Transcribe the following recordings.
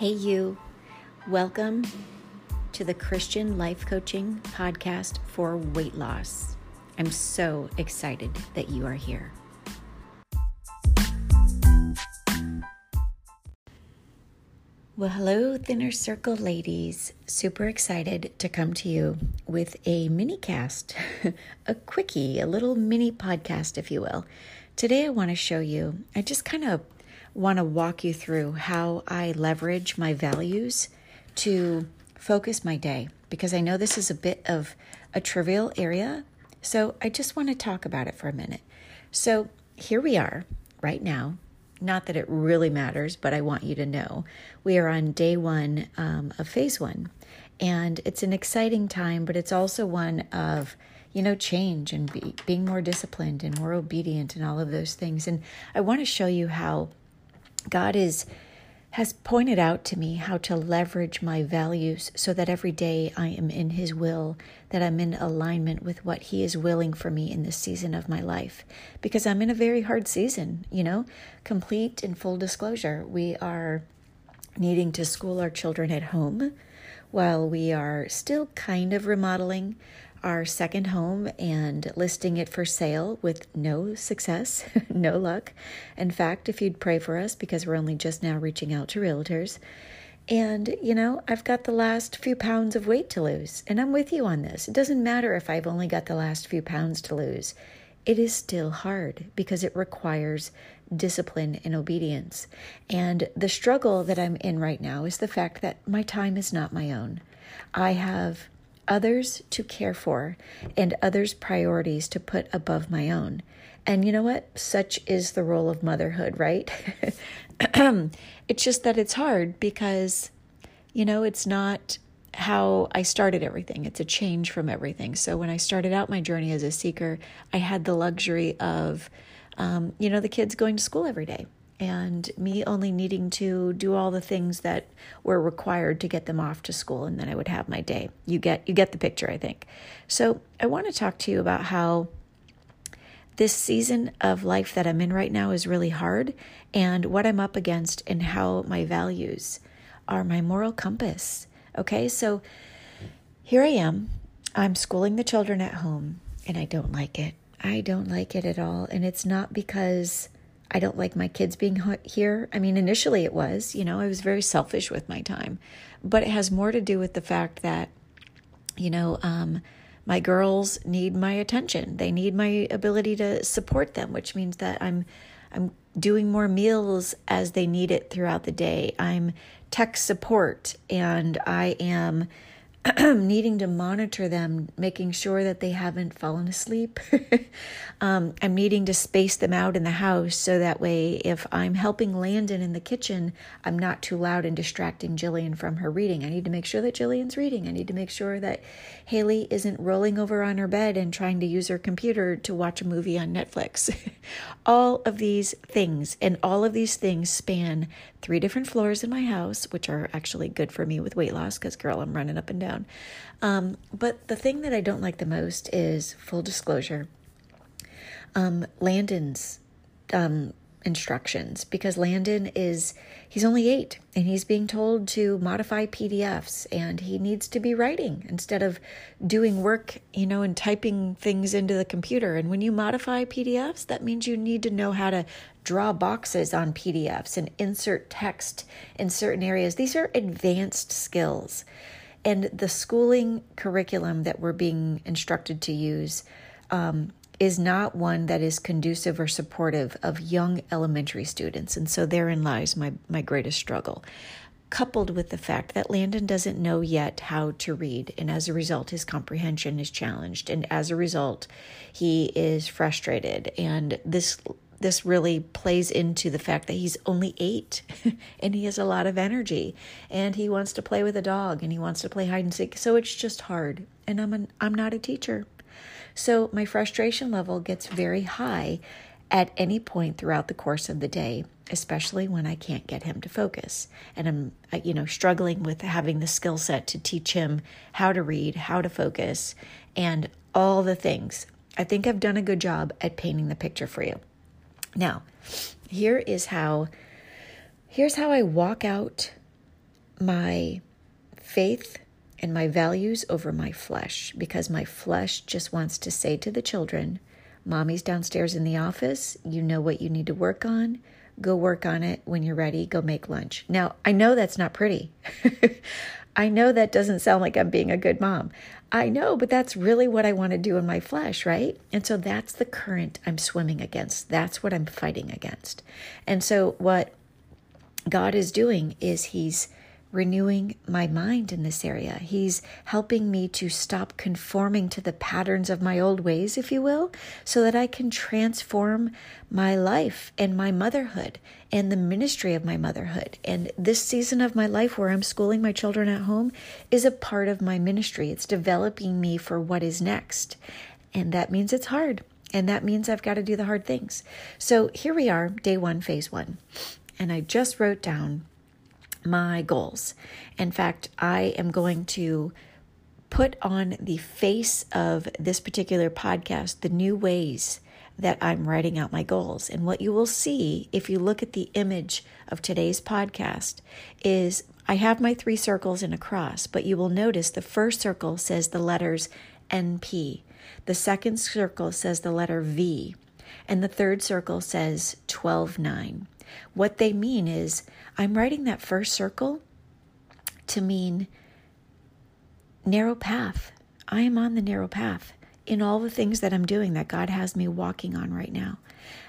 Hey you, welcome to the Christian Life Coaching Podcast for Weight Loss. I'm so excited that you are here. Well, hello, Thinner Circle ladies. Super excited to come to you with a mini cast, a quickie, a little mini podcast, if you will. Today I want to show you, I just kind of want to walk you through how I leverage my values to focus my day, because I know this is a bit of a trivial area, so I just want to talk about it for a minute. So here we are right now. Not that it really matters, but I want you to know we are on day one of phase one, and it's an exciting time, but it's also one of change and being more disciplined and more obedient and all of those things. And I want to show you how God has pointed out to me how to leverage my values so that every day I am in His will, that I'm in alignment with what He is willing for me in this season of my life, because I'm in a very hard season, complete and full disclosure. We are needing to school our children at home while we are still kind of remodeling our second home and listing it for sale with no success, no luck. In fact, if you'd pray for us, because we're only just now reaching out to realtors. And, I've got the last few pounds of weight to lose, and I'm with you on this. It doesn't matter if I've only got the last few pounds to lose. It is still hard because it requires discipline and obedience. And the struggle that I'm in right now is the fact that my time is not my own. I have others to care for and others' priorities to put above my own. And you know what? Such is the role of motherhood, right? It's just that it's hard because, it's not how I started everything. It's a change from everything. So when I started out my journey as a seeker, I had the luxury of, the kids going to school every day, and me only needing to do all the things that were required to get them off to school, and then I would have my day. You get the picture, I think. So I want to talk to you about how this season of life that I'm in right now is really hard, and what I'm up against, and how my values are my moral compass. Okay, so here I am. I'm schooling the children at home, and I don't like it. I don't like it at all, and it's not because I don't like my kids being here. I mean, initially it was, I was very selfish with my time, but it has more to do with the fact that, my girls need my attention. They need my ability to support them, which means that I'm doing more meals as they need it throughout the day. I'm tech support, and I am needing to monitor them, making sure that they haven't fallen asleep. I'm needing to space them out in the house so that way if I'm helping Landon in the kitchen, I'm not too loud and distracting Jillian from her reading. I need to make sure that Jillian's reading. I need to make sure that Haley isn't rolling over on her bed and trying to use her computer to watch a movie on Netflix. All of these things, and all of these things span 3 different floors in my house, which are actually good for me with weight loss because, girl, I'm running up and down. But the thing that I don't like the most is, full disclosure, Landon's instructions, because Landon he's only 8, and he's being told to modify PDFs, and he needs to be writing instead of doing work, and typing things into the computer. And when you modify PDFs, that means you need to know how to draw boxes on PDFs and insert text in certain areas. These are advanced skills. And the schooling curriculum that we're being instructed to use is not one that is conducive or supportive of young elementary students. And so therein lies my greatest struggle, coupled with the fact that Landon doesn't know yet how to read. And as a result, his comprehension is challenged. And as a result, he is frustrated. And this really plays into the fact that he's only 8 and he has a lot of energy, and he wants to play with a dog, and he wants to play hide and seek. So it's just hard. And I'm not a teacher. So my frustration level gets very high at any point throughout the course of the day, especially when I can't get him to focus. And I'm, struggling with having the skill set to teach him how to read, how to focus, and all the things. I think I've done a good job at painting the picture for you. Now, here's how I walk out my faith and my values over my flesh, because my flesh just wants to say to the children, mommy's downstairs in the office, you know what you need to work on, go work on it, when you're ready, go make lunch. Now, I know that's not pretty. I know that doesn't sound like I'm being a good mom. I know, but that's really what I want to do in my flesh, right? And so that's the current I'm swimming against. That's what I'm fighting against. And so what God is doing is he's renewing my mind in this area. He's helping me to stop conforming to the patterns of my old ways, if you will, so that I can transform my life and my motherhood and the ministry of my motherhood. And this season of my life where I'm schooling my children at home is a part of my ministry. It's developing me for what is next. And that means it's hard. And that means I've got to do the hard things. So here we are, day one, phase one. And I just wrote down my goals. In fact, I am going to put on the face of this particular podcast the new ways that I'm writing out my goals. And what you will see if you look at the image of today's podcast is I have my three circles and a cross, but you will notice the first circle says the letters NP, the second circle says the letter V, and the third circle says 12-9. What they mean is I'm writing that first circle to mean narrow path. I am on the narrow path in all the things that I'm doing that God has me walking on right now,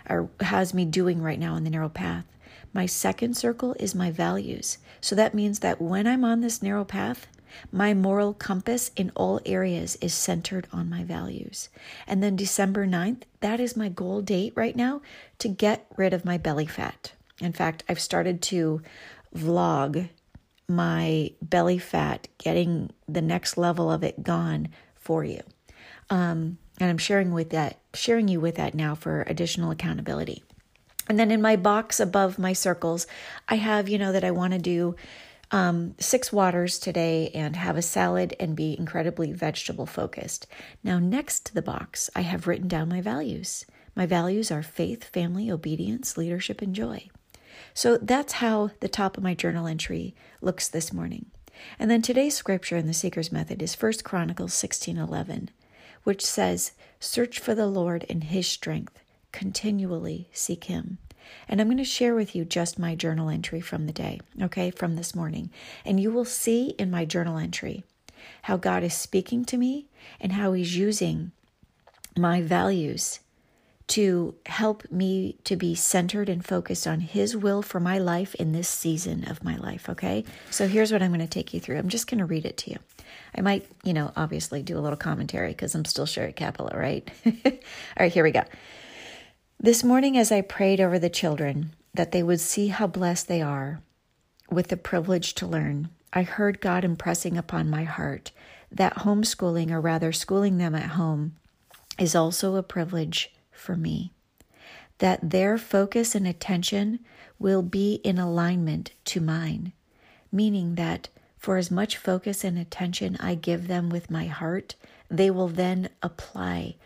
or has me doing right now on the narrow path. My second circle is my values. So that means that when I'm on this narrow path, my moral compass in all areas is centered on my values. And then December 9th, that is my goal date right now, to get rid of my belly fat. In fact, I've started to vlog my belly fat, getting the next level of it gone for you. And I'm sharing you with that now for additional accountability. And then in my box above my circles, I have, that I want to do 6 waters today and have a salad and be incredibly vegetable focused. Now, next to the box, I have written down my values. My values are faith, family, obedience, leadership, and joy. So that's how the top of my journal entry looks this morning. And then today's scripture in the Seeker's Method is 1 Chronicles 16:11, which says, "Search for the Lord and his strength, continually seek him." And I'm going to share with you just my journal entry from the day, okay, from this morning. And you will see in my journal entry how God is speaking to me and how he's using my values to help me to be centered and focused on his will for my life in this season of my life, okay? So here's what I'm going to take you through. I'm just going to read it to you. I might, obviously do a little commentary because I'm still Sherry Capilla, right? All right, here we go. This morning as I prayed over the children, that they would see how blessed they are with the privilege to learn, I heard God impressing upon my heart that homeschooling, or rather schooling them at home, is also a privilege for me, that their focus and attention will be in alignment to mine, meaning that for as much focus and attention I give them with my heart, they will then apply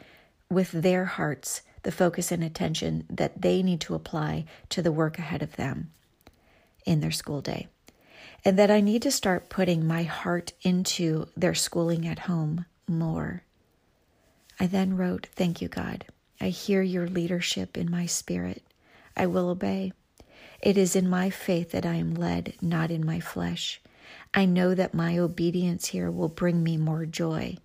with their hearts the focus and attention that they need to apply to the work ahead of them in their school day. And that I need to start putting my heart into their schooling at home more. I then wrote, "Thank you, God. I hear your leadership in my spirit. I will obey. It is in my faith that I am led, not in my flesh. I know that my obedience here will bring me more joy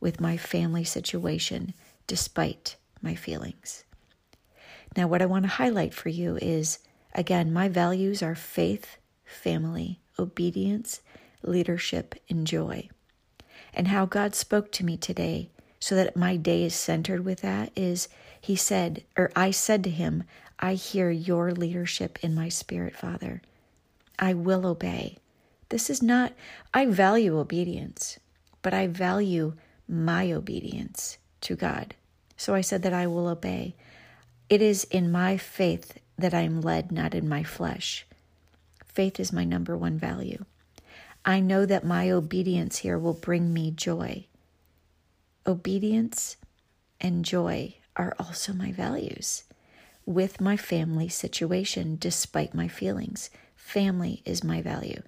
with my family situation, despite my feelings." Now, what I want to highlight for you is, again, my values are faith, family, obedience, leadership, and joy. And how God spoke to me today so that my day is centered with that is I said to him, "I hear your leadership in my spirit, Father. I will obey." I value obedience, but I value my obedience to God. So I said that I will obey. It is in my faith that I am led, not in my flesh. Faith is my number one value. I know that my obedience here will bring me joy. Obedience and joy are also my values. with my family situation despite my feelings. Family is my value.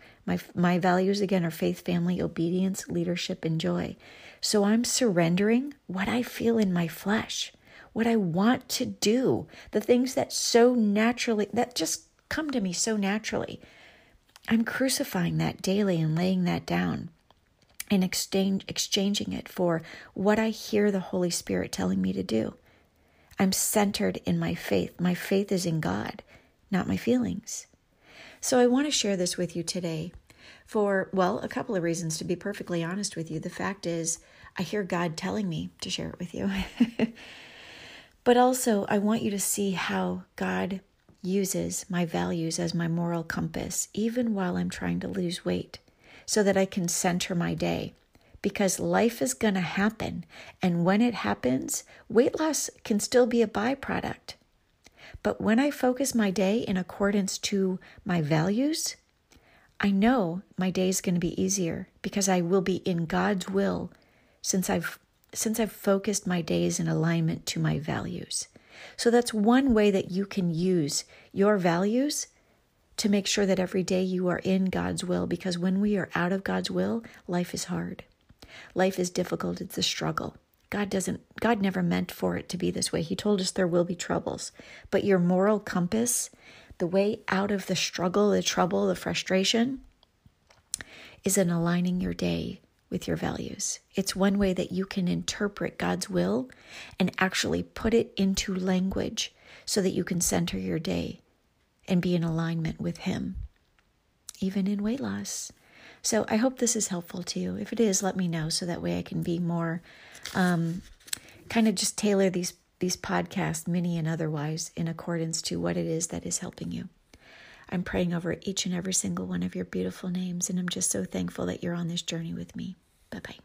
My values, again, are faith, family, obedience, leadership, and joy. So I'm surrendering what I feel in my flesh, what I want to do, the things that so naturally, that just come to me so naturally. I'm crucifying that daily and laying that down and exchanging it for what I hear the Holy Spirit telling me to do. I'm centered in my faith. My faith is in God, not my feelings. So I want to share this with you today for, well, a couple of reasons, to be perfectly honest with you. The fact is, I hear God telling me to share it with you. But also, I want you to see how God uses my values as my moral compass, even while I'm trying to lose weight, so that I can center my day. Because life is going to happen. And when it happens, weight loss can still be a byproduct. But when I focus my day in accordance to my values, I know my day is going to be easier because I will be in God's will since I've focused my days in alignment to my values. So that's one way that you can use your values to make sure that every day you are in God's will, because when we are out of God's will, life is hard. Life is difficult. It's a struggle. God never meant for it to be this way. He told us there will be troubles, but your moral compass, the way out of the struggle, the trouble, the frustration, is in aligning your day with your values. It's one way that you can interpret God's will and actually put it into language so that you can center your day and be in alignment with Him, even in weight loss. So I hope this is helpful to you. If it is, let me know so that way I can be more, kind of just tailor these podcasts, mini and otherwise, in accordance to what it is that is helping you. I'm praying over each and every single one of your beautiful names, and I'm just so thankful that you're on this journey with me. Bye-bye.